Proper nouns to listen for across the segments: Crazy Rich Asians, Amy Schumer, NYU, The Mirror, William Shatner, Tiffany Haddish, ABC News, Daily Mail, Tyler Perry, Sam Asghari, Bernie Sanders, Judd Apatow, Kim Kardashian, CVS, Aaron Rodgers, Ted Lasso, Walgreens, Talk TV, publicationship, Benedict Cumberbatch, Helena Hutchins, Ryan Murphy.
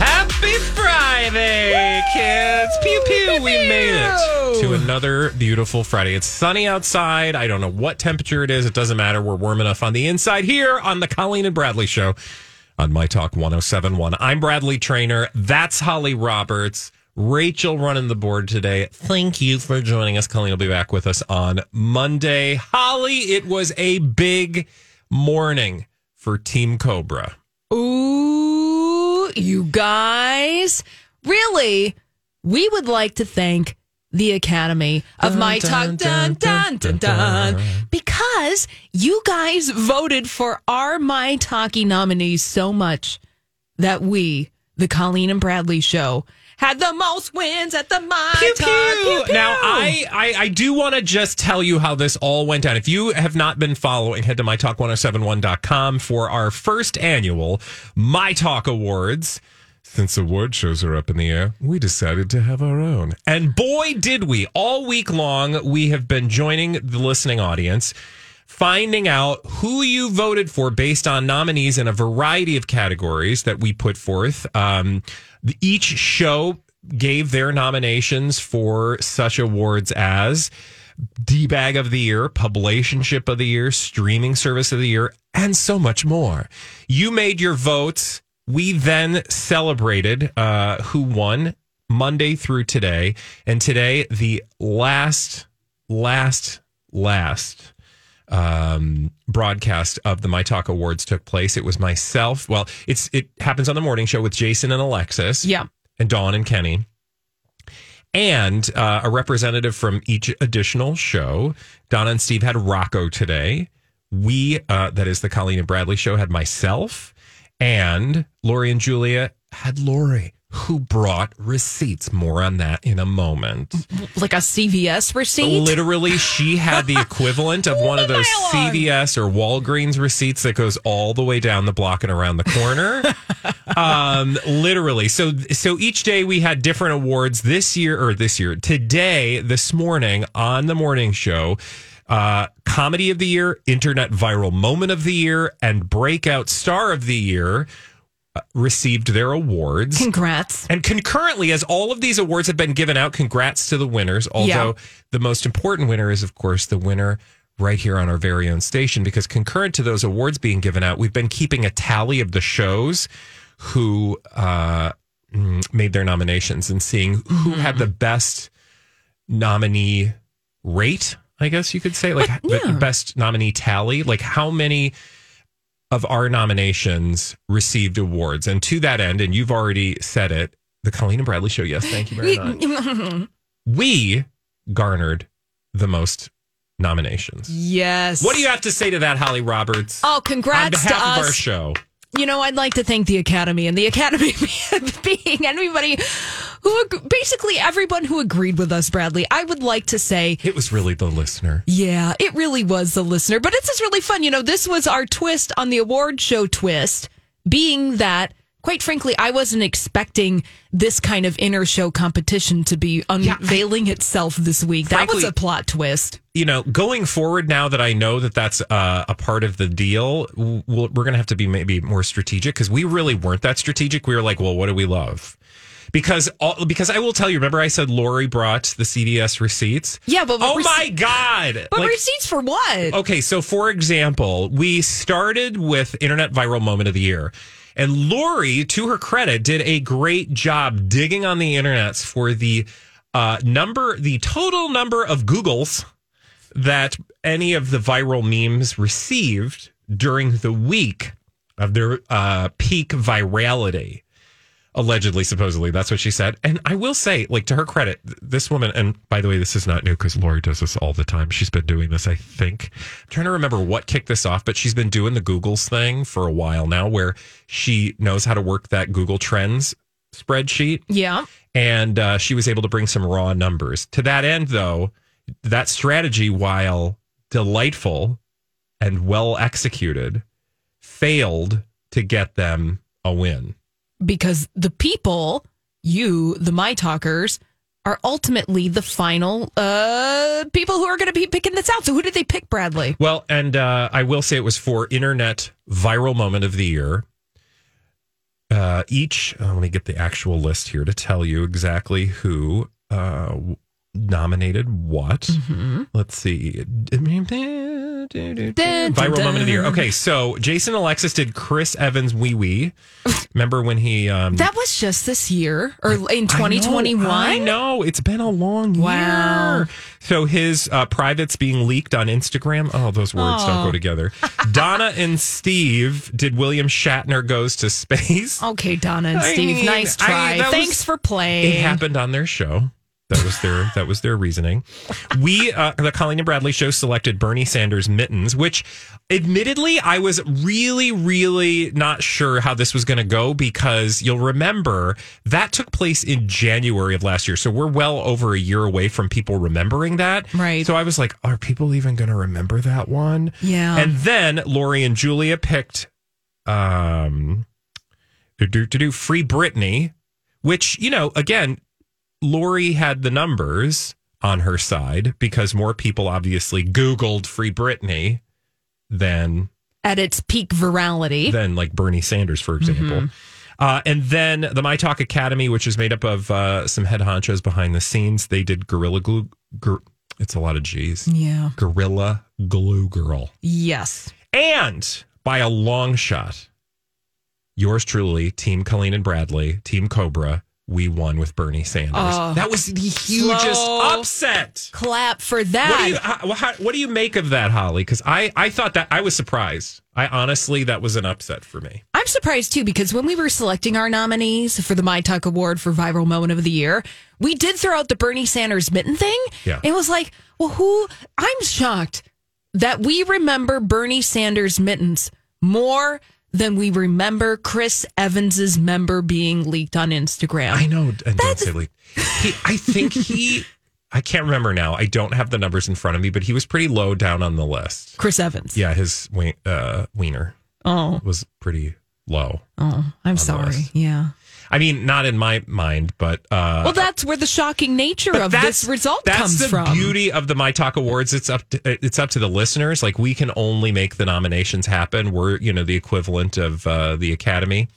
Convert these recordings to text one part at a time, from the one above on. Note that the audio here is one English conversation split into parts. Happy Friday, kids. Pew, pew. We made it to another beautiful Friday. It's sunny outside. I don't know what temperature it is. It doesn't matter. We're warm enough on the inside here on the Colleen and Bradley show on My Talk 107.1. I'm Bradley Trainer. That's Holly Roberts. Rachel running the board today. Thank you for joining us. Colleen will be back with us on Monday. Holly, it was a big morning for Team Cobra. Ooh, you guys. Really, we would like to thank the Academy of My Talk because you guys voted for our My Talkie nominees so much that we, the Colleen and Bradley show, had the most wins at the My Talk. Now, I do want to just tell you how this all went down. If you have not been following, head to MyTalk1071.com for our first annual My Talk Awards. Since award shows are up in the air, we decided to have our own. And boy, did we. All week long, we have been joining the listening audience, finding out who you voted for based on nominees in a variety of categories that we put forth. Each show gave their nominations for such awards as D-Bag of the Year, Publicationship of the Year, Streaming Service of the Year, and so much more. You made your votes. We then celebrated who won Monday through today. And today, the last broadcast of the My Talk Awards took place. It was myself. Well, it happens on the morning show with Jason and Alexis. Yeah. And Dawn and Kenny. And a representative from each additional show. Donna and Steve had Rocco today. We, that is the Colleen and Bradley show, had myself. And Lori and Julia had Lori, who brought receipts. More on that in a moment. Like a CVS receipt? Literally, she had the equivalent of one of those CVS or Walgreens receipts that goes all the way down the block and around the corner. Literally. So each day we had different awards this year. Today, this morning on the morning show, Comedy of the Year, Internet Viral Moment of the Year, and Breakout Star of the Year received their awards. Congrats. And concurrently, as all of these awards have been given out, congrats to the winners. Although the most important winner is, of course, the winner right here on our very own station, because concurrent to those awards being given out, we've been keeping a tally of the shows who made their nominations and seeing who had the best nominee rate, I guess you could say, the best nominee tally, like how many of our nominations received awards. And to that end, and you've already said it, the Colleen and Bradley show, yes, thank you very much. We garnered the most nominations. Yes. What do you have to say to that, Holly Roberts? Oh, congrats to us. On behalf of our show. You know, I'd like to thank the Academy, and the Academy being anybody who, basically everyone who agreed with us, Bradley. I would like to say it was really the listener. Yeah, it really was the listener. But it's just really fun. You know, this was our twist on the award show twist, being that, quite frankly, I wasn't expecting this kind of inner show competition to be unveiling itself this week. Frankly, that was a plot twist. You know, going forward, now that I know that that's a part of the deal, we're going to have to be maybe more strategic, because we really weren't that strategic. We were like, well, what do we love? Because I will tell you, remember I said Lori brought the CDS receipts? Yeah, but... oh, my God! But receipts for what? Okay, so for example, we started with Internet Viral Moment of the Year. And Lori, to her credit, did a great job digging on the internets for the total number of Googles that any of the viral memes received during the week of their peak virality. Allegedly, supposedly, that's what she said. And I will say, like, to her credit, this woman, and by the way, this is not new because Lori does this all the time. She's been doing this, I think. I'm trying to remember what kicked this off, but she's been doing the Googles thing for a while now, where she knows how to work that Google Trends spreadsheet. Yeah. And she was able to bring some raw numbers. To that end, though, that strategy, while delightful and well executed, failed to get them a win. Because the people, you, the My Talkers, are ultimately the final people who are going to be picking this out. So who did they pick, Bradley? Well, and I will say it was for Internet Viral Moment of the Year. Let me get the actual list here to tell you exactly who nominated what. Mm-hmm. Let's see. Viral moment of the year. Okay, so Jason Alexis did Chris Evans' Wee Wee. Remember when he... that was just this year, or in 2021? I know. It's been a long year. So his privates being leaked on Instagram. Oh, those words don't go together. Donna and Steve did William Shatner Goes to Space. Okay, Donna and Steve. Nice try. Thanks for playing. It happened on their show. That was their reasoning. We, the Colleen and Bradley show, selected Bernie Sanders mittens, which admittedly I was really, really not sure how this was going to go, because you'll remember that took place in January of last year. So we're well over a year away from people remembering that. Right. So I was like, are people even going to remember that one? Yeah. And then Lori and Julia picked to do Free Britney, which, you know, again, Lori had the numbers on her side because more people obviously Googled Free Britney than at its peak virality than like Bernie Sanders, for example. Mm-hmm. And then the My Talk Academy, which is made up of some head honchos behind the scenes, they did Gorilla Glue. It's a lot of G's. Yeah. Gorilla Glue Girl. Yes. And by a long shot, yours truly, Team Colleen and Bradley, Team Cobra. We won with Bernie Sanders. That was the hugest upset. Clap for that. What do you make of that, Holly? Because I thought that I was surprised. I honestly, that was an upset for me. I'm surprised, too, because when we were selecting our nominees for the My Talk Award for Viral Moment of the Year, we did throw out the Bernie Sanders mitten thing. Yeah. It was like, well, I'm shocked that we remember Bernie Sanders mittens more then we remember Chris Evans's member being leaked on Instagram. I know. And don't say leaked. I can't remember now. I don't have the numbers in front of me, but he was pretty low down on the list. Chris Evans. Yeah, his wiener was pretty low. Oh, I'm sorry. Yeah. I mean, not in my mind, but... well, that's where the shocking nature of this result comes from. That's the beauty of the My Talk Awards. It's up to the listeners. Like, we can only make the nominations happen. We're, you know, the equivalent of the Academy,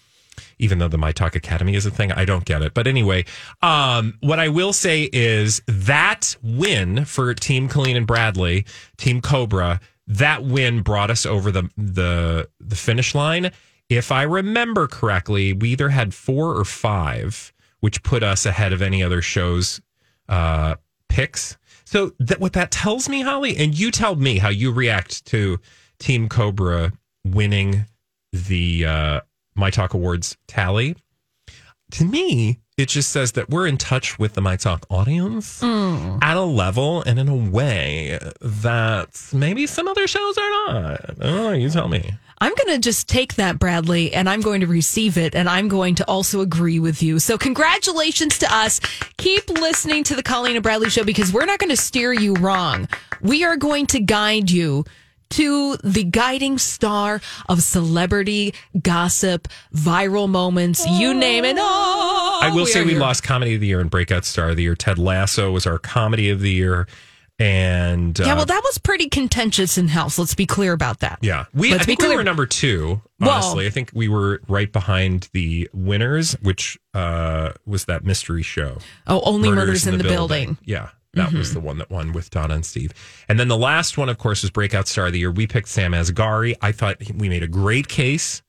even though the My Talk Academy is a thing. I don't get it. But anyway, what I will say is that win for Team Colleen and Bradley, Team Cobra, that win brought us over the finish line. If I remember correctly, we either had 4 or 5, which put us ahead of any other show's picks. So what that tells me, Holly, and you tell me how you react to Team Cobra winning the My Talk Awards tally. To me, it just says that we're in touch with the My Talk audience at a level and in a way that maybe some other shows are not. Oh, you tell me. I'm going to just take that, Bradley, and I'm going to receive it, and I'm going to also agree with you. So congratulations to us. Keep listening to the Colleen and Bradley show, because we're not going to steer you wrong. We are going to guide you to the guiding star of celebrity gossip, viral moments, you name it. Oh, I will say we lost Comedy of the Year and Breakout Star of the Year. Ted Lasso was our Comedy of the Year. And yeah, well, that was pretty contentious in house. Let's be clear about that. Yeah, we were number 2. Honestly, well, I think we were right behind the winners, which was that mystery show. Oh, only Murders in the building. Yeah, that was the one that won with Donna and Steve. And then the last one, of course, was Breakout Star of the Year. We picked Sam Asghari. I thought we made a great case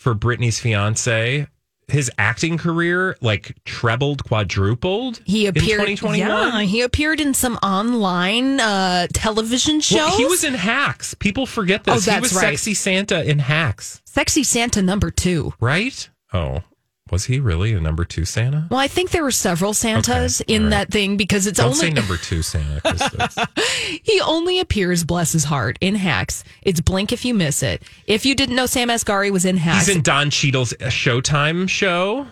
for Britney's fiance, his acting career like trebled, quadrupled. He appeared in 2021. Yeah, he appeared in some online television shows. Well, he was in Hacks. People forget this. Oh, he was right. Sexy Santa in Hacks. Sexy Santa #2. Right? Oh. Was he really the #2 Santa? Well, I think there were several Santas in that thing because it's Don't only say #2 Santa. 'Cause he only appears, bless his heart, in Hacks. It's blink if you miss it. If you didn't know, Sam Asghari was in Hacks. He's in Don Cheadle's Showtime show,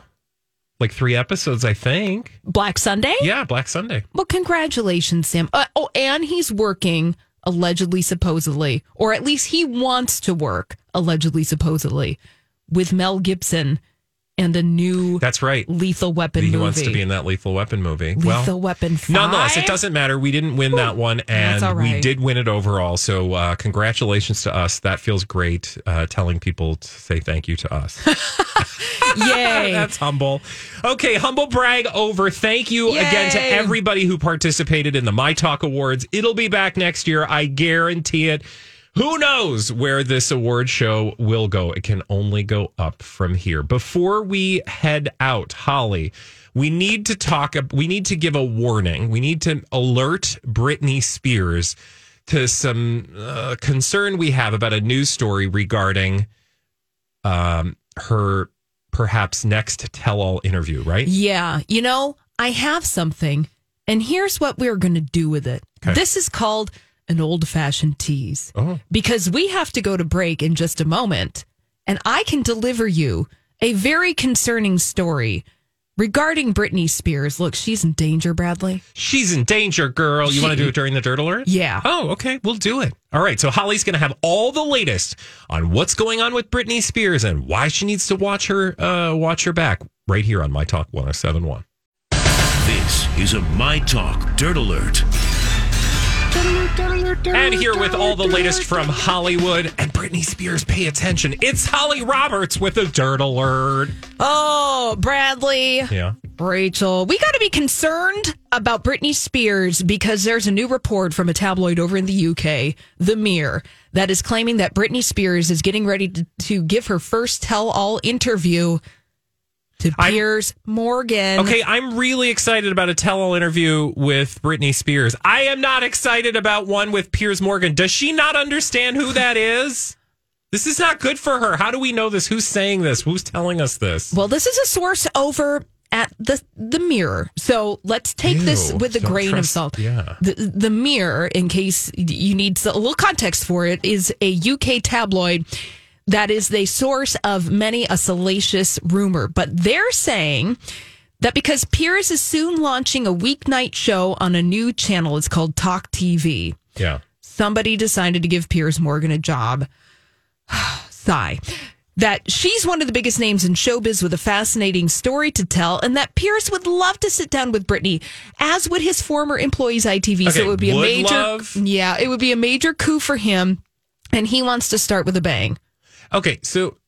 like 3 episodes, I think. Black Sunday. Yeah, Black Sunday. Well, congratulations, Sam. And he's working allegedly, supposedly, or at least he wants to work allegedly, supposedly, with Mel Gibson. And a new That's right. Lethal Weapon movie. He wants to be in that Lethal Weapon movie. Lethal Weapon 5? Nonetheless, it doesn't matter. We didn't win that one, and right. We did win it overall. So congratulations to us. That feels great, telling people to say thank you to us. Yay. That's humble. Okay, humble brag over. Thank you again to everybody who participated in the My Talk Awards. It'll be back next year. I guarantee it. Who knows where this award show will go? It can only go up from here. Before we head out, Holly, we need to give a warning. We need to alert Britney Spears to some concern we have about a news story regarding her perhaps next tell-all interview, right? Yeah. You know, I have something, and here's what we're going to do with it. Okay. This is called an old-fashioned tease, because we have to go to break in just a moment, and I can deliver you a very concerning story regarding Britney Spears. Look, she's in danger, Bradley. She's in danger, girl. You want to do it during the Dirt Alert? Yeah. Oh, okay. We'll do it. All right. So Holly's going to have all the latest on what's going on with Britney Spears and why she needs to watch her back right here on My Talk 107.1. This is a My Talk Dirt Alert. And here with all the latest from Hollywood and Britney Spears, pay attention. It's Holly Roberts with a Dirt Alert. Oh, Bradley. Yeah. Rachel, we got to be concerned about Britney Spears because there's a new report from a tabloid over in the UK, The Mirror, that is claiming that Britney Spears is getting ready to give her first tell-all interview to Piers Morgan. Okay, I'm really excited about a tell-all interview with Britney Spears. I am not excited about one with Piers Morgan. Does she not understand who that is? This is not good for her. How do we know this? Who's saying this? Who's telling us this? Well, this is a source over at the Mirror. So let's take this with a grain of salt. Yeah. The Mirror, in case you need a little context for it, is a UK tabloid that is the source of many a salacious rumor. But they're saying that because Piers is soon launching a weeknight show on a new channel, it's called Talk TV. Yeah. Somebody decided to give Piers Morgan a job. Sigh. That she's one of the biggest names in showbiz with a fascinating story to tell, and that Piers would love to sit down with Britney, as would his former employees, ITV. Okay, so it would be it would be a major coup for him, and he wants to start with a bang. Okay, so,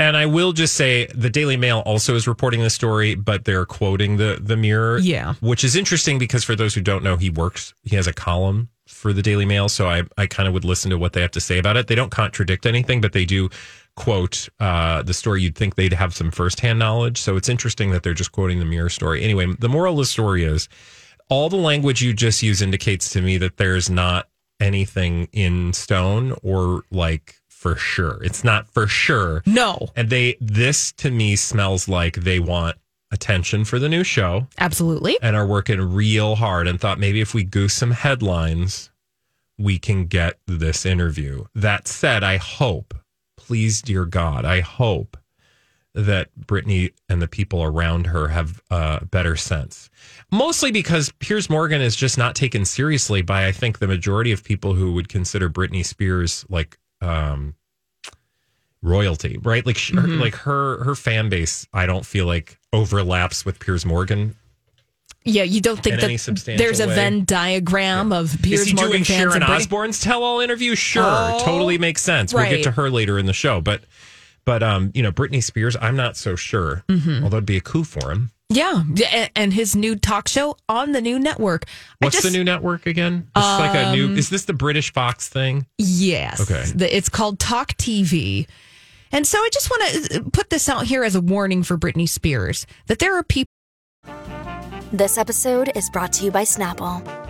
and I will just say the Daily Mail also is reporting this story, but they're quoting the Mirror, which is interesting because for those who don't know, he has a column for the Daily Mail, so I kind of would listen to what they have to say about it. They don't contradict anything, but they do quote the story. You'd think they'd have some firsthand knowledge, so it's interesting that they're just quoting the Mirror story. Anyway, the moral of the story is all the language you just use indicates to me that there's not anything in stone or like... for sure. It's not for sure. No. And this to me smells like they want attention for the new show. Absolutely. And are working real hard and thought maybe if we goose some headlines, we can get this interview. That said, I hope, please, dear God, I hope that Britney and the people around her have better sense. Mostly because Piers Morgan is just not taken seriously by, I think, the majority of people who would consider Britney Spears like royalty, right? Like her fan base, I don't feel like overlaps with Piers Morgan. Yeah, you don't think that there's a Venn diagram of Piers Morgan fans? Is he doing Sharon Osbourne's tell-all interview? Sure, totally makes sense. Right. We'll get to her later in the show, but you know, Britney Spears, I'm not so sure. Mm-hmm. Although it'd be a coup for him. Yeah, and his new talk show on the new network. What's the new network again? It's like a new. Is this the British Fox thing? Yes. Okay. It's called Talk TV. And so I just want to put this out here as a warning for Britney Spears, that there are people. This episode is brought to you by Snapple.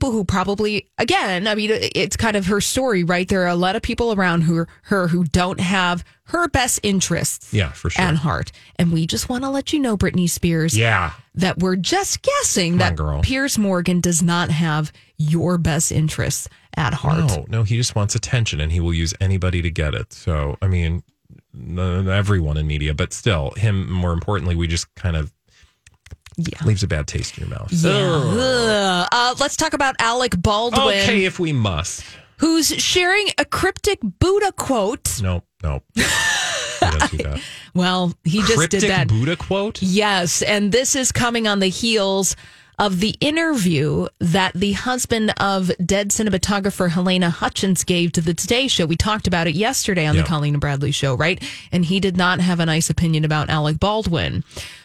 People who probably, again, I mean, it's kind of her story, right? There are a lot of people around her who don't have her best interests for sure. at heart. And we just want to let you know, Britney Spears, that we're just guessing that Piers Morgan does not have your best interests at heart. No, he just wants attention and he will use anybody to get it. So, I mean, everyone in media, but still, him, more importantly, we just kind of leaves a bad taste in your mouth. Let's talk about Alec Baldwin. Okay, if we must. Who's sharing a cryptic Buddha quote. No. Well, he just did that. Cryptic Buddha quote? Yes, and this is coming on the heels of the interview that the husband of dead cinematographer Helena Hutchins gave to the Today Show. We talked about it yesterday on the Colleen and Bradley show, right? And he did not have a nice opinion about Alec Baldwin.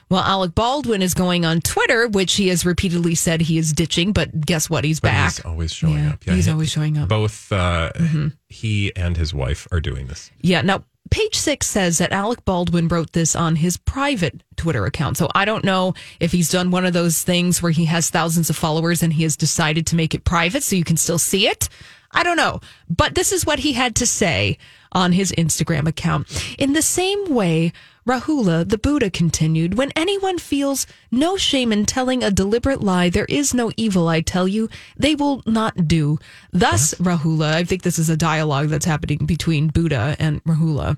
Well, Alec Baldwin is going on Twitter, which he has repeatedly said he is ditching, but guess what? He's back. He's always showing up. He's always showing up. Both he and his wife are doing this. Yeah. Now, Page Six says that Alec Baldwin wrote this on his private Twitter account. So I don't know if he's done one of those things where he has thousands of followers and he has decided to make it private so you can still see it. I don't know. But this is what he had to say on his Instagram account. In the same way, Rahula, the Buddha, continued, when anyone feels no shame in telling a deliberate lie, there is no evil, I tell you, they will not do. Thus, Rahula, I think this is a dialogue that's happening between Buddha and Rahula.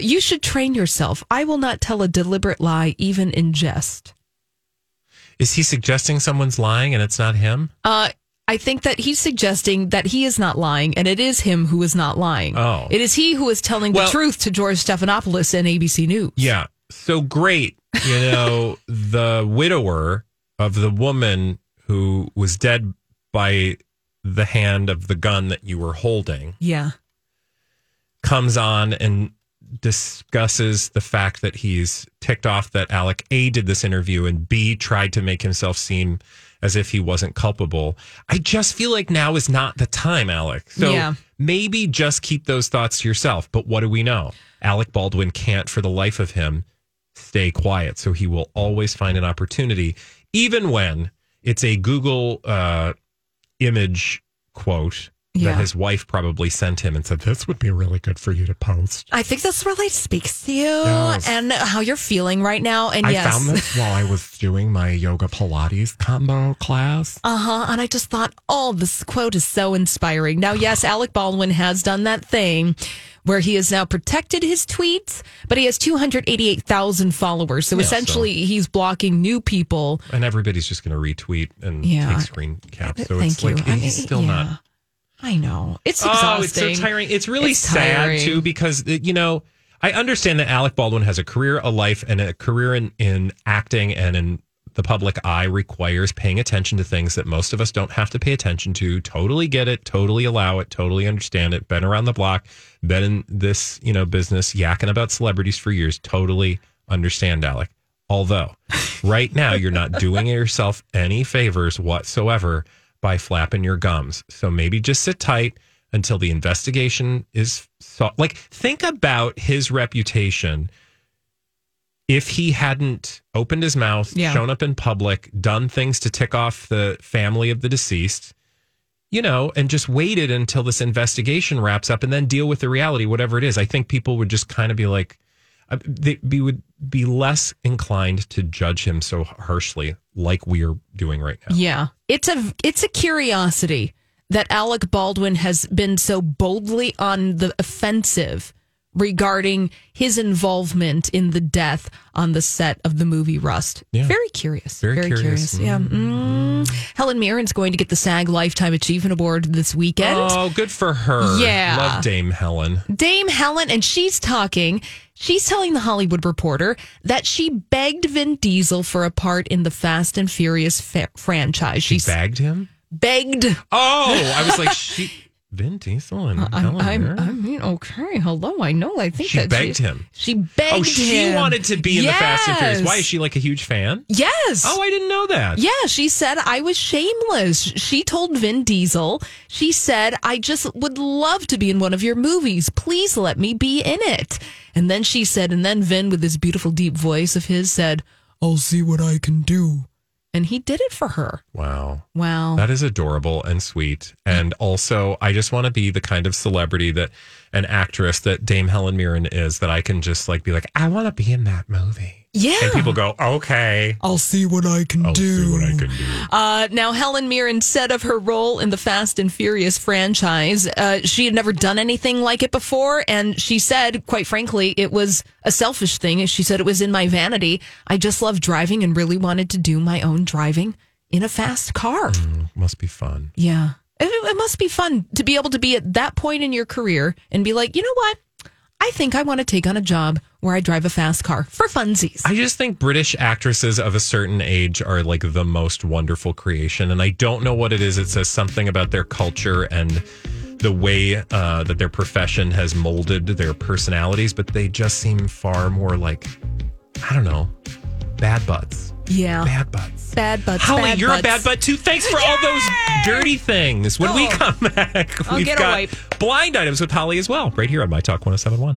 You should train yourself. I will not tell a deliberate lie, even in jest. Is he suggesting someone's lying and it's not him? I think that he's suggesting that he is not lying, and it is him who is not lying. Oh. It is he who is telling the truth to George Stephanopoulos and ABC News. Yeah. So great. You know, the widower of the woman who was dead by the hand of the gun that you were holding. Yeah. Comes on and discusses the fact that he's ticked off that Alec A did this interview and B tried to make himself seem as if he wasn't culpable. I just feel like now is not the time, Alec. So maybe just keep those thoughts to yourself. But what do we know? Alec Baldwin can't, for the life of him, stay quiet. So he will always find an opportunity, even when it's a Google image quote that his wife probably sent him and said, this would be really good for you to post. I think this really speaks to you and how you're feeling right now. And I found this while I was doing my yoga Pilates combo class. And I just thought, this quote is so inspiring. Now, yes, Alec Baldwin has done that thing where he has now protected his tweets, but he has 288,000 followers. So essentially, he's blocking new people. And everybody's just going to retweet and take screen caps. So it's like, he's still not... I know. It's exhausting. Oh, it's so tiring. It's really sad, too, because, you know, I understand that Alec Baldwin has a career, a life, and a career in acting and in the public eye requires paying attention to things that most of us don't have to pay attention to. Totally get it. Totally allow it. Totally understand it. Been around the block. Been in this, you know, business, yakking about celebrities for years. Totally understand, Alec. Although, right now, you're not doing yourself any favors whatsoever by flapping your gums. So maybe just sit tight until the investigation is solved. Like, think about his reputation if he hadn't opened his mouth, shown up in public, done things to tick off the family of the deceased, you know, and just waited until this investigation wraps up and then deal with the reality, whatever it is. I think people would just kind of be like, they would be less inclined to judge him so harshly like we are doing right now. Yeah. It's a curiosity that Alec Baldwin has been so boldly on the offensive regarding his involvement in the death on the set of the movie Rust. Yeah. Very curious. Very, very curious. Mm-hmm. Yeah. Helen Mirren's going to get the SAG Lifetime Achievement Award this weekend. Oh, good for her. Yeah. Love Dame Helen. Dame Helen, and she's telling The Hollywood Reporter that she begged Vin Diesel for a part in the Fast and Furious franchise. She begged him? Begged. Oh, I was like, she... Vin Diesel and Helen Mirren? I mean, okay, hello, I know. I think she begged him. She begged him. Oh, she wanted to be in the Fast and Furious. Why, is she like a huge fan? Yes. Oh, I didn't know that. Yeah, she said, I was shameless. She told Vin Diesel, she said, I just would love to be in one of your movies. Please let me be in it. And then she said, and then Vin, with this beautiful deep voice of his, said, I'll see what I can do. And he did it for her. Wow. Wow. That is adorable and sweet. And also, I just want to be the kind of celebrity that an actress that Dame Helen Mirren is, that I can just like be like, I want to be in that movie. Yeah. And people go, okay. I'll see what I can do. See what I can do. Now, Helen Mirren said of her role in the Fast and Furious franchise, she had never done anything like it before. And she said, quite frankly, it was a selfish thing. She said, it was in my vanity. I just love driving and really wanted to do my own driving in a fast car. Must be fun. Yeah. It must be fun to be able to be at that point in your career and be like, you know what? I think I want to take on a job where I drive a fast car for funsies. I just think British actresses of a certain age are like the most wonderful creation. And I don't know what it is. It says something about their culture and the way that their profession has molded their personalities. But they just seem far more like, I don't know, bad butts. Yeah. Bad butts. Bad butts. Holly, bad you're butts. A bad butt too. Thanks for all those dirty things. When we come back, we've got blind items with Holly as well, right here on My Talk 107.1.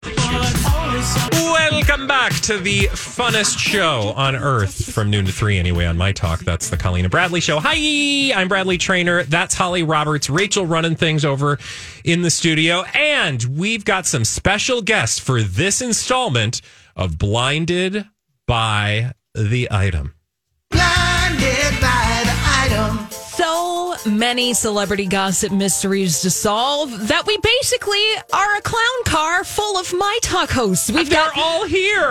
Welcome back to the funnest show on earth from noon to 3 anyway on My Talk. That's the Colleen and Bradley show. Hi, I'm Bradley Trainer. That's Holly Roberts. Rachel running things over in the studio. And we've got some special guests for this installment of Blinded by the Item. Blinded by the item. So many celebrity gossip mysteries to solve that we basically are a clown car full of My Talk hosts. They're all here.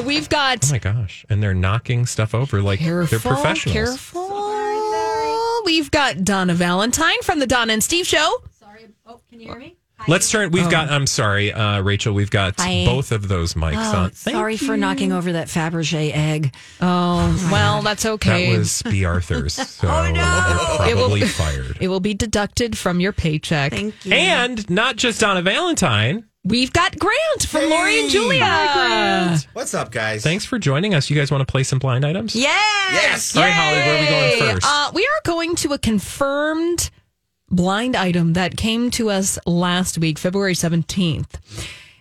We've got... Oh my gosh. And they're knocking stuff over like they're professionals. Careful. We've got Donna Valentine from the Donna and Steve show. Sorry. Oh, can you hear me? Let's turn. I'm sorry, Rachel. We've got both of those mics on. Sorry for knocking over that Fabergé egg. Oh, well, that's okay. That was B. Arthur's. So no! You're probably fired. It will be deducted from your paycheck. Thank you. And not just Donna Valentine. We've got Grant from Lori and Julia. Hi, Grant. What's up, guys? Thanks for joining us. You guys want to play some blind items? Yes. All right, Holly. Where are we going first? We are going to a confirmed blind item that came to us last week, February 17th.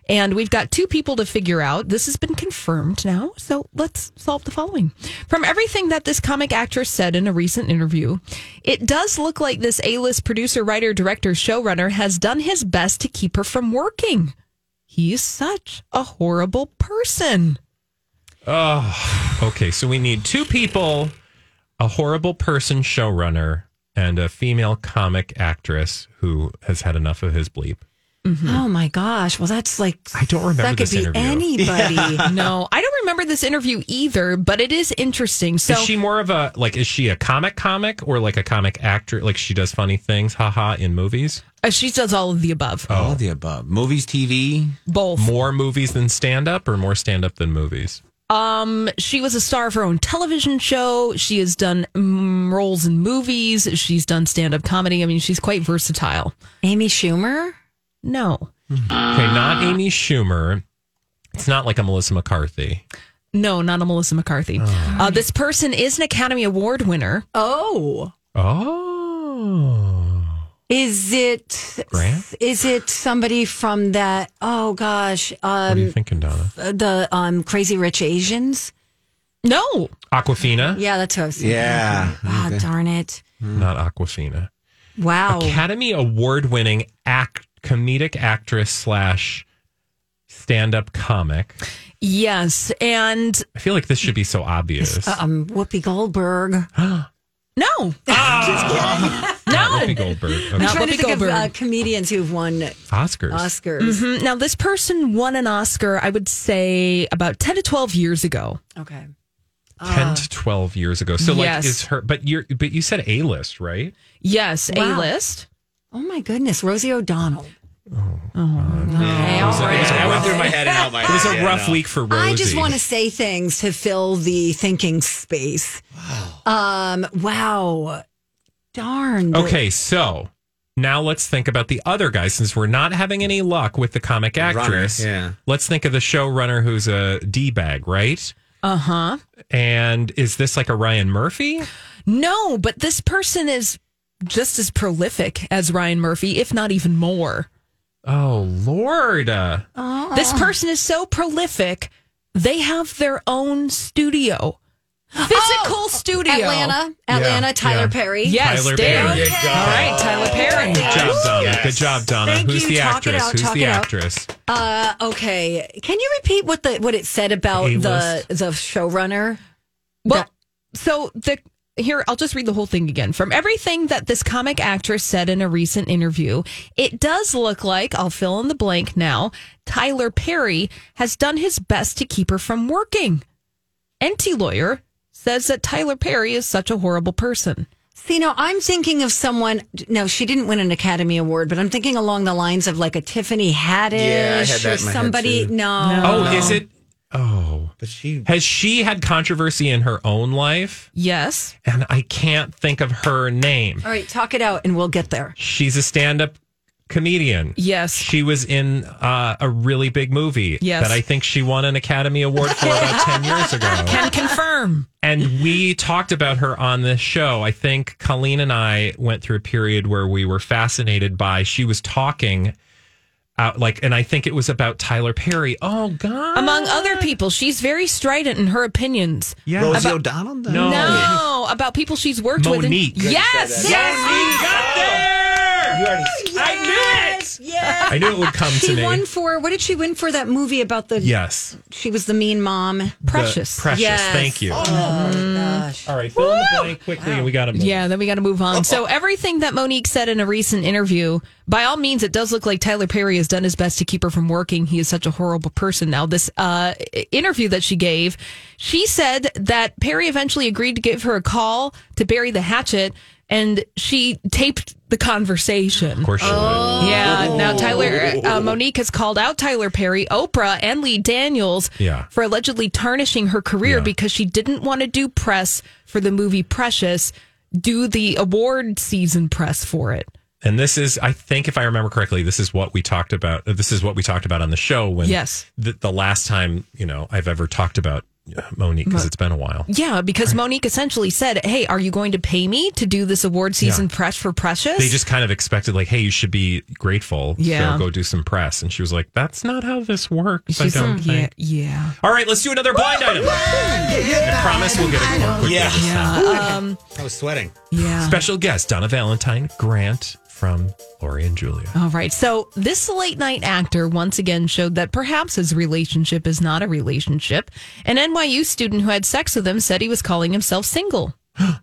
And we've got two people to figure out. This has been confirmed now, so let's solve the following. From everything that this comic actress said in a recent interview, it does look like this A-list producer, writer, director, showrunner has done his best to keep her from working. He's such a horrible person. Oh, okay, so we need two people, a horrible person showrunner, and a female comic actress who has had enough of his bleep. Mm-hmm. Oh, my gosh. Well, that's like... I don't remember this interview. That could be anybody. Yeah. No, I don't remember this interview either, but it is interesting. So, is she more of a... Like, is she a comic or like a comic actor? Like, she does funny things, haha, in movies? She does all of the above. All of the above. Movies, TV? Both. More movies than stand-up or more stand-up than movies? She was a star of her own television show. She has done roles in movies. She's done stand-up comedy. I mean, she's quite versatile. Amy Schumer? No. Okay, not Amy Schumer. It's not like a Melissa McCarthy. No, not a Melissa McCarthy. Oh. This person is an Academy Award winner. Oh. Grant? Is it somebody from that? Oh gosh! What are you thinking, Donna? The Crazy Rich Asians? No, Awkwafina. Yeah, that's who I was thinking. Yeah. Oh, okay. Darn it! Not Awkwafina. Wow! Academy Award winning comedic actress slash stand-up comic. Yes, and... I feel like this should be so obvious. Whoopi Goldberg. No. Oh. Just kidding. Not Whoopi Goldberg. Okay. I'm trying to think of comedians who've won Oscars. Mm-hmm. Now, this person won an Oscar, I would say, about 10 to 12 years ago. Okay. 10 to 12 years ago. So, yes. Is her... But you said A-list, right? Yes, wow. A-list. Oh, my goodness. Rosie O'Donnell. I went through my head and out my head. It was a rough week for Rosie. I just want to say things to fill the thinking space. Wow. Darn. Okay, so now let's think about the other guy. Since we're not having any luck with the comic actress, let's think of the showrunner who's a D-bag, right? Uh-huh. And is this like a Ryan Murphy? No, but this person is just as prolific as Ryan Murphy, if not even more. Oh, Lord. This person is so prolific, they have their own studio. Physical studio. Atlanta, yeah. Tyler Perry. Yes, Tyler Perry. All right, Tyler Perry. Good job, Donna. Yes. Good job, Donna. Who's the actress? Okay. Can you repeat what it said about the showrunner? Well, here, I'll just read the whole thing again. From everything that this comic actress said in a recent interview, it does look like, I'll fill in the blank now, Tyler Perry has done his best to keep her from working. NT Lawyer says that Tyler Perry is such a horrible person. See, now I'm thinking of someone, no, she didn't win an Academy Award, but I'm thinking along the lines of like a Tiffany Haddish or somebody. But has she had controversy in her own life? Yes. And I can't think of her name. All right, talk it out and we'll get there. She's a stand-up comedian. Yes. She was in a really big movie that I think she won an Academy Award for about 10 years ago. Can confirm. And we talked about her on this show. I think Colleen and I went through a period where we were fascinated by, she was talking and I think it was about Tyler Perry. Oh, God. Among other people, she's very strident in her opinions. Yeah. Rosie O'Donnell? No, about people she's worked with. Mo'Nique. Yes, we got there! You already I knew it! Yes. I knew it would come to me. She won for, what did she win for that movie about the... Yes. She was the mean mom. Precious. Yes. Thank you. Oh, my gosh. All right, fill in the blank quickly and we got to move on. Yeah, then we got to move on. So everything that Mo'Nique said in a recent interview... By all means, it does look like Tyler Perry has done his best to keep her from working. He is such a horrible person. Now, this interview that she gave, she said that Perry eventually agreed to give her a call to bury the hatchet, and she taped the conversation. Of course she would. Yeah. Now, Mo'Nique has called out Tyler Perry, Oprah, and Lee Daniels for allegedly tarnishing her career because she didn't want to do press for the movie Precious, do the award season press for it. And this is, I think, if I remember correctly, this is what we talked about. This is what we talked about on the show when the last time I've ever talked about Mo'Nique, because it's been a while. Yeah, because Mo'Nique essentially said, "Hey, are you going to pay me to do this award season press for Precious?" They just kind of expected, like, "Hey, you should be grateful. So go do some press." And she was like, "That's not how this works." She's I don't think. Yeah. All right, let's do another blind item. I promise we'll get it more quickly. I was sweating. Yeah. Special guest Donna Valentine Grant. From Lori and Julia. All right. So this late night actor once again showed that perhaps his relationship is not a relationship. An NYU student who had sex with him said he was calling himself single. Oh,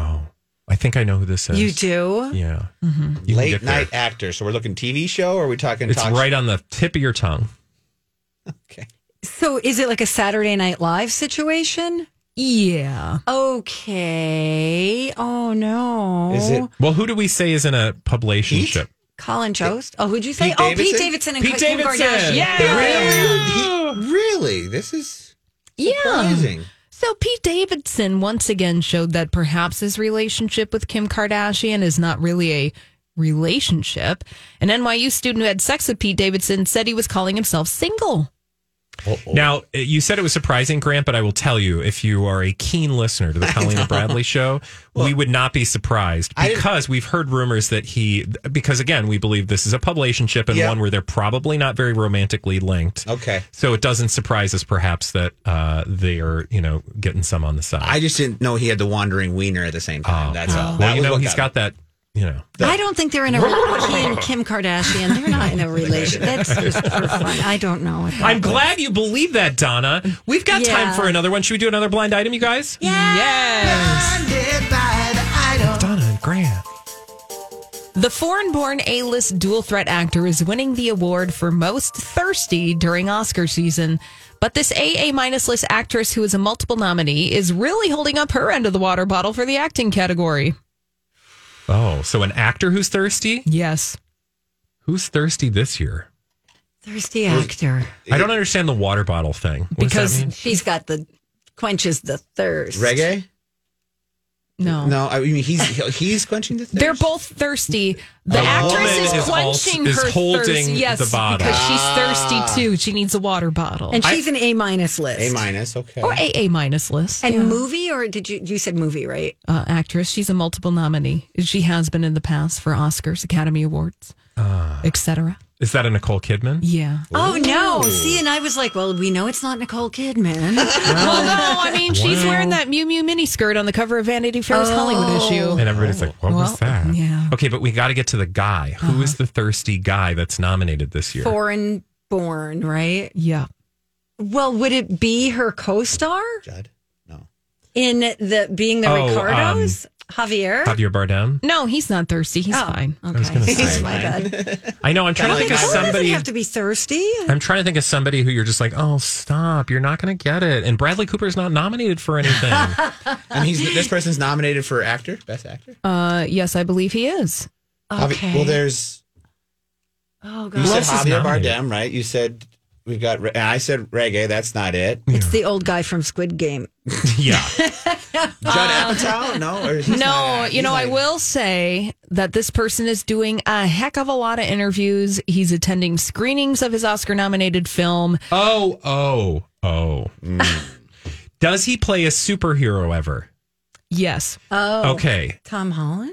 I think I know who this is. You do? Yeah. Mm-hmm. You late night actor. So we're looking TV show or are we talking? It's right on the tip of your tongue. Okay. So is it like a Saturday Night Live situation? Yeah. Okay. Oh, no. Is it? Well, who do we say is in a publicationship? Colin Jost? Oh, who'd you say? Pete Davidson and Kim Kardashian. Yeah. Really? This is surprising. So Pete Davidson once again showed that perhaps his relationship with Kim Kardashian is not really a relationship. An NYU student who had sex with Pete Davidson said he was calling himself single. Uh-oh. Now, you said it was surprising, Grant, but I will tell you, if you are a keen listener to the Colleen and Bradley show, we would not be surprised because we've heard rumors that because again, we believe this is a publicationship and one where they're probably not very romantically linked. Okay. So it doesn't surprise us perhaps that they are, getting some on the side. I just didn't know he had the wandering wiener at the same time. That's all. Well, he's got that. you know. I don't think they're in a relationship. He and Kim Kardashian, they're not in a relationship. That's just for fun. I don't know. I'm glad you believe that, Donna. We've got time for another one. Should we do another blind item, you guys? Yes. Blinded by the item. Donna and Grant. The foreign-born A-list dual-threat actor is winning the award for most thirsty during Oscar season. But this AA- list actress, who is a multiple nominee, is really holding up her end of the water bottle for the acting category. Oh, so an actor who's thirsty? Yes. Who's thirsty this year? Thirsty actor. I don't understand the water bottle thing. Because she's got the quenches the thirst. Reggae? No. No, I mean, he's quenching the thirst. They're both thirsty. The actress is quenching her thirst. Yes, the bottle. Because she's thirsty, too. She needs a water bottle. And she's an A- list. A-, okay. Or AA- list. And movie, or you said movie, right? Actress. She's a multiple nominee. She has been in the past for Oscars, Academy Awards, etc. Is that a Nicole Kidman? Yeah. Oh, no. See, and I was like, well, we know it's not Nicole Kidman. Well, no, I mean, she's wearing that Mew Mew miniskirt on the cover of Vanity Fair's Hollywood issue. And everybody's like, what was that? Yeah. Okay, but we got to get to the guy. Uh-huh. Who is the thirsty guy that's nominated this year? Foreign born, right? Yeah. Well, would it be her co-star? Judd? No. In the being the Ricardos? Javier Bardem? No, he's not thirsty. He's fine. Okay. I was going to say. My bad. I know. I'm trying to think of somebody. Doesn't have to be thirsty. I'm trying to think of somebody who you're just like, oh, stop. You're not going to get it. And Bradley Cooper's not nominated for anything. And this person's nominated for actor, best actor? Yes, I believe he is. Okay. Well, there's. Oh, God. You said Javier Bardem, right? You said. We've got, and I said reggae. That's not it. It's the old guy from Squid Game. Yeah, Judd Apatow. No, I will say that this person is doing a heck of a lot of interviews. He's attending screenings of his Oscar-nominated film. Oh. Mm. Does he play a superhero ever? Yes. Oh, okay. Tom Holland.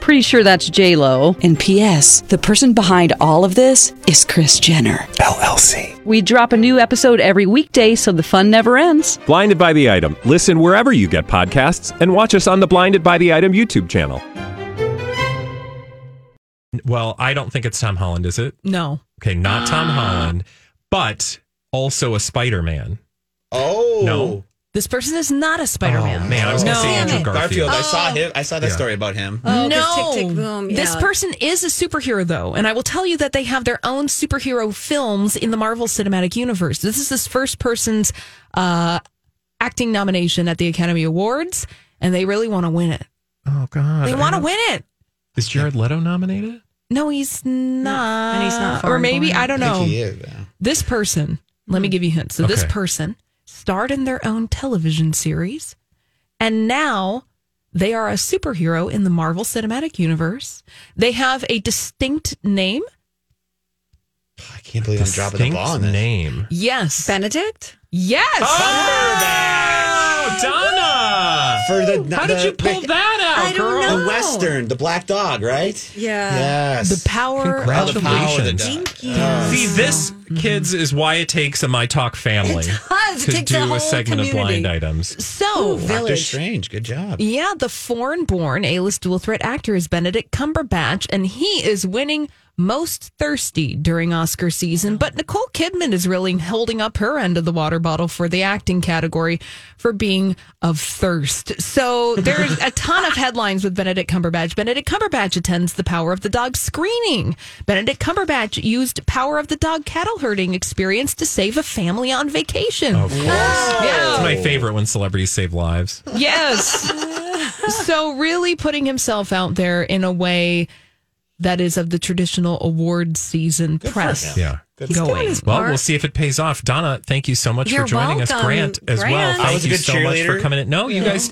Pretty sure that's J-Lo. And P.S., the person behind all of this is Kris Jenner, LLC. We drop a new episode every weekday so the fun never ends. Blinded by the Item. Listen wherever you get podcasts and watch us on the Blinded by the Item YouTube channel. Well, I don't think it's Tom Holland, is it? No. Okay, not Tom Holland, but also a Spider-Man. Oh. No. This person is not a Spider-Man. Oh, man, I was going to say Andrew Garfield. I saw that story about him. Oh, no. Tick, tick, boom. Yeah. This person is a superhero, though. And I will tell you that they have their own superhero films in the Marvel Cinematic Universe. This is this first person's acting nomination at the Academy Awards, and they really want to win it. Oh, God. They want to win it. Is Jared Leto nominated? No, he's not. And he's not. Or maybe, I don't know. He is, though. This person, let me give you hints. So this person starred in their own television series, and now they are a superhero in the Marvel Cinematic Universe. They have a distinct name. I can't believe I'm dropping the ball on this. Name. Yes. Benedict? Yes. Oh, Donna! How did you pull that out, girl? The Western, the Black Dog, right? Yeah. Yes. The power of the dog. Thank you. See, this, kids, is why it takes a My Talk family to do a segment of blind items. So, Doctor Strange, good job. Yeah, the foreign-born A-list dual-threat actor is Benedict Cumberbatch, and he is winning most thirsty during Oscar season. But Nicole Kidman is really holding up her end of the water bottle for the acting category for being of thirst. So there's a ton of headlines with Benedict Cumberbatch. Benedict Cumberbatch attends the Power of the Dog screening. Benedict Cumberbatch used Power of the Dog cattle herding experience to save a family on vacation. Of course. Yeah. It's my favorite when celebrities save lives. Yes. So really putting himself out there in a way that is of the traditional award season good press. Yeah. Going. Well, we'll see if it pays off. Donna, thank you so much for joining us. Grant, as well. Thank you so much for coming in. No, you guys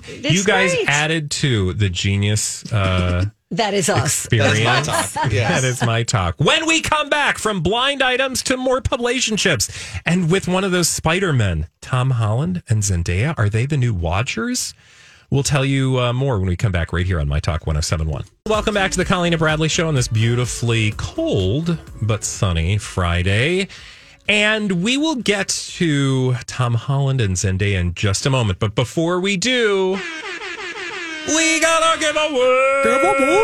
added to the genius that is us. Experience. That's My Talk. Yes. That is My Talk. When we come back, from blind items to more relationships, and with one of those Spider-Men, Tom Holland and Zendaya, are they the new Watchers? We'll tell you more when we come back right here on My Talk 107.1. Welcome back to the Colleen and Bradley show on this beautifully cold but sunny Friday. And we will get to Tom Holland and Zendaya in just a moment. But before we do, we got our giveaway.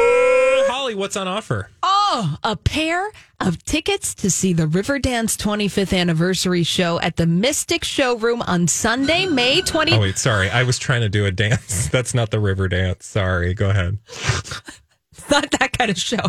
Holly, what's on offer? Oh, a pair of tickets to see the Riverdance 25th anniversary show at the Mystic Showroom on Sunday, May 20th. Oh, wait, sorry. I was trying to do a dance. That's not the Riverdance. Sorry. Go ahead. It's not that kind of show.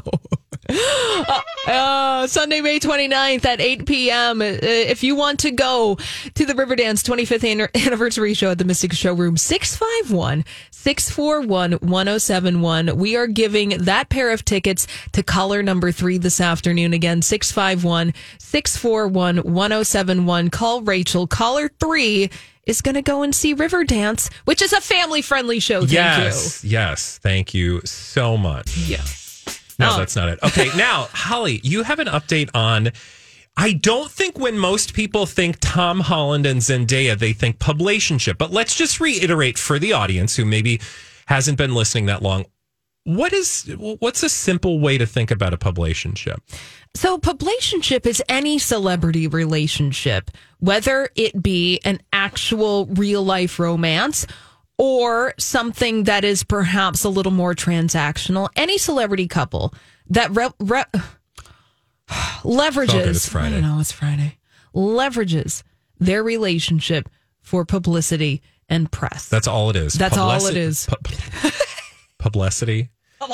Sunday, May 29th at 8 p.m. If you want to go to the Riverdance 25th anniversary show at the Mystic Showroom, 651-641-1071. We are giving that pair of tickets to caller number 3 this afternoon. Again, 651-641-1071. Call Rachel. Caller 3 is going to go and see Riverdance, which is a family-friendly show. Yes, thank you so much. Yes. No, that's not it. Okay, now, Holly, you have an update on, I don't think when most people think Tom Holland and Zendaya, they think publicationship. But let's just reiterate for the audience who maybe hasn't been listening that long. What's a simple way to think about a publicationship? So publicationship is any celebrity relationship, whether it be an actual real-life romance or something that is perhaps a little more transactional. Any celebrity couple that leverages their relationship for publicity and press. That's all it is. Publicity or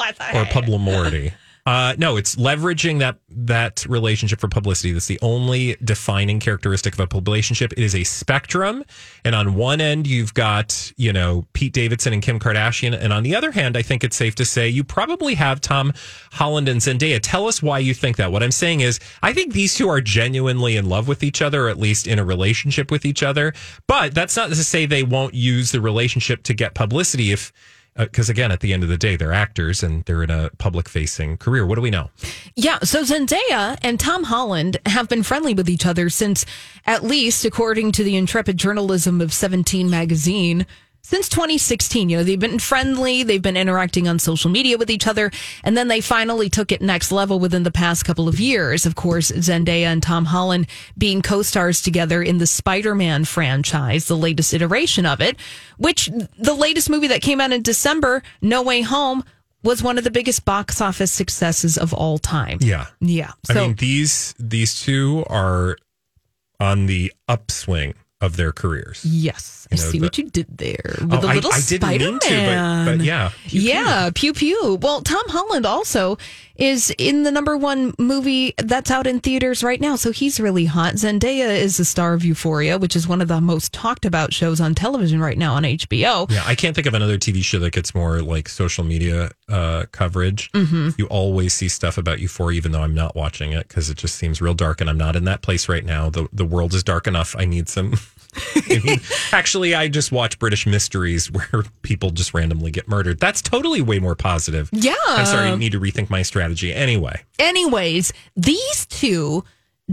publimority. No, it's leveraging that relationship for publicity. That's the only defining characteristic of a publicationship. It is a spectrum. And on one end, you've got, Pete Davidson and Kim Kardashian. And on the other hand, I think it's safe to say you probably have Tom Holland and Zendaya. Tell us why you think that. What I'm saying is I think these two are genuinely in love with each other, or at least in a relationship with each other. But that's not to say they won't use the relationship to get publicity if... Because, again, at the end of the day, they're actors and they're in a public-facing career. What do we know? Yeah, so Zendaya and Tom Holland have been friendly with each other since, at least according to the intrepid journalism of 17 magazine, since 2016. They've been friendly, they've been interacting on social media with each other, and then they finally took it next level within the past couple of years. Of course, Zendaya and Tom Holland being co-stars together in the Spider-Man franchise, the latest iteration of it, which the latest movie that came out in December, No Way Home, was one of the biggest box office successes of all time. Yeah. Yeah. So, I mean, these two are on the upswing of their careers. Yes. I see what you did there with the little Spider-Man. But yeah. Yeah, pew pew. Well, Tom Holland also is in the #1 movie that's out in theaters right now, so he's really hot. Zendaya is the star of Euphoria, which is one of the most talked about shows on television right now on HBO. Yeah, I can't think of another TV show that gets more like social media coverage. Mm-hmm. You always see stuff about Euphoria, even though I'm not watching it because it just seems real dark, and I'm not in that place right now. The world is dark enough. I need some... Actually, I just watch British mysteries where people just randomly get murdered. That's totally way more positive. Yeah. I'm sorry, I need to rethink my strategy anyway. Anyways, these two,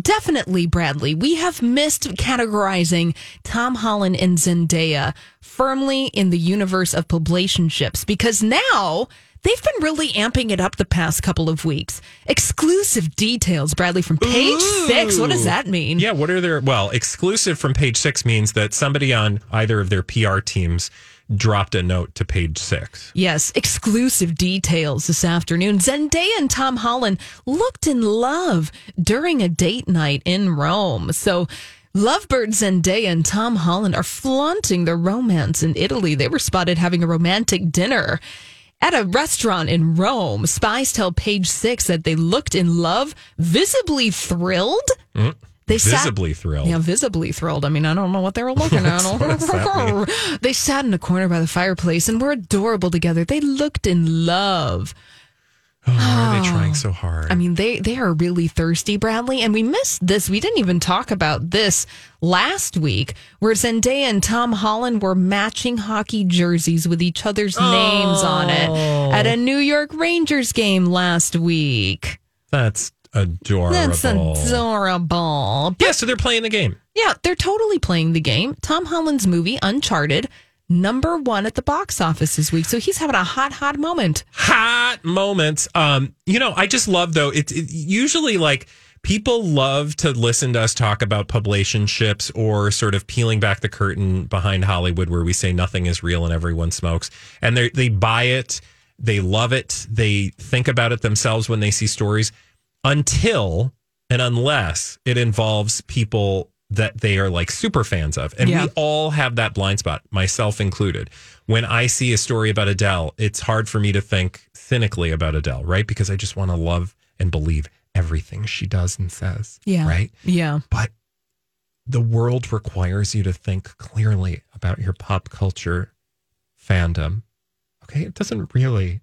definitely, Bradley, we have missed categorizing Tom Holland and Zendaya firmly in the universe of publicationships, because now... they've been really amping it up the past couple of weeks. Exclusive details, Bradley, from Page 6. What does that mean? Yeah, what are their... Well, exclusive from Page 6 means that somebody on either of their PR teams dropped a note to Page 6. Yes, exclusive details this afternoon. Zendaya and Tom Holland looked in love during a date night in Rome. So... Lovebird Zendaya and Tom Holland are flaunting their romance in Italy. They were spotted having a romantic dinner at a restaurant in Rome. Spies tell Page 6 that they looked in love, visibly thrilled. Mm. Yeah, visibly thrilled. I mean, I don't know what they were looking at. They sat in a corner by the fireplace and were adorable together. They looked in love. Oh, why are they trying so hard? I mean, they are really thirsty, Bradley. And we missed this. We didn't even talk about this last week, where Zendaya and Tom Holland were matching hockey jerseys with each other's names on it at a New York Rangers game last week. That's adorable. Yeah, so they're playing the game. Yeah, they're totally playing the game. Tom Holland's movie, Uncharted, #1 at the box office this week. So he's having a hot moment. Hot moments. I just love, though, it usually, like, people love to listen to us talk about publicationships or sort of peeling back the curtain behind Hollywood, where we say nothing is real and everyone smokes. And they buy it. They love it. They think about it themselves when they see stories, until and unless it involves people that they are like super fans of. And we all have that blind spot, myself included. When I see a story about Adele, it's hard for me to think cynically about Adele, right? Because I just want to love and believe everything she does and says. Yeah. Right? Yeah. But the world requires you to think clearly about your pop culture fandom. Okay? It doesn't really.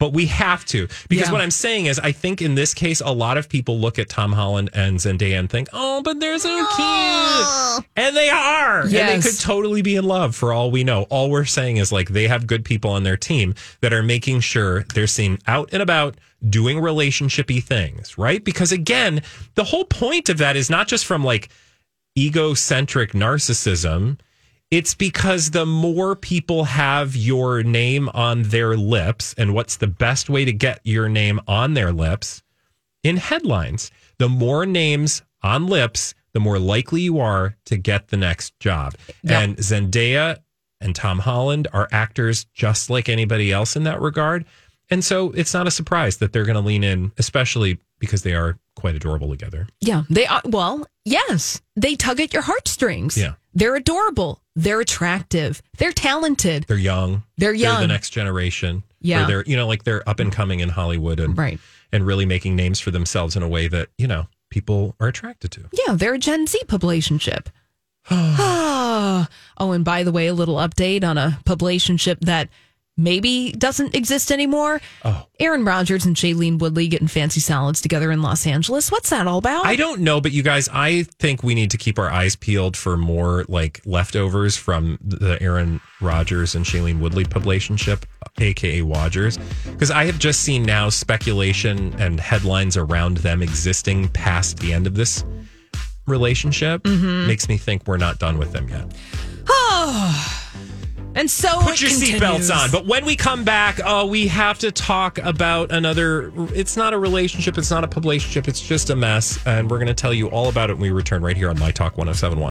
But we have to, because what I'm saying is, I think in this case, a lot of people look at Tom Holland and Zendaya and think, oh, but they're so cute. And they are. Yes. And they could totally be in love for all we know. All we're saying is, like, they have good people on their team that are making sure they're seen out and about doing relationshipy things, right? Because, again, the whole point of that is not just from, like, egocentric narcissism. It's because the more people have your name on their lips, and what's the best way to get your name on their lips? In headlines. The more names on lips, the more likely you are to get the next job. Yep. And Zendaya and Tom Holland are actors just like anybody else in that regard. And so it's not a surprise that they're going to lean in, especially because they are quite adorable together. Yeah, they are. Well, yes, they tug at your heartstrings. Yeah. They're adorable. They're attractive. They're talented. They're young. They're the next generation. Yeah. They're, they're up and coming in Hollywood and right. and really making names for themselves in a way that, people are attracted to. Yeah. They're a Gen Z publicationship. Oh, and by the way, a little update on a publicationship that maybe doesn't exist anymore. Oh. Aaron Rodgers and Shailene Woodley getting fancy salads together in Los Angeles. What's that all about? I don't know, but you guys, I think we need to keep our eyes peeled for more, like, leftovers from the Aaron Rodgers and Shailene Woodley publicationship, a.k.a. Wodgers, because I have just seen now speculation and headlines around them existing past the end of this relationship. Mm-hmm. Makes me think we're not done with them yet. Oh. And so put your seatbelts on. But when we come back, we have to talk about another. It's not a relationship. It's not a publicationship. It's just a mess. And we're going to tell you all about it when we return right here on My Talk 107.1.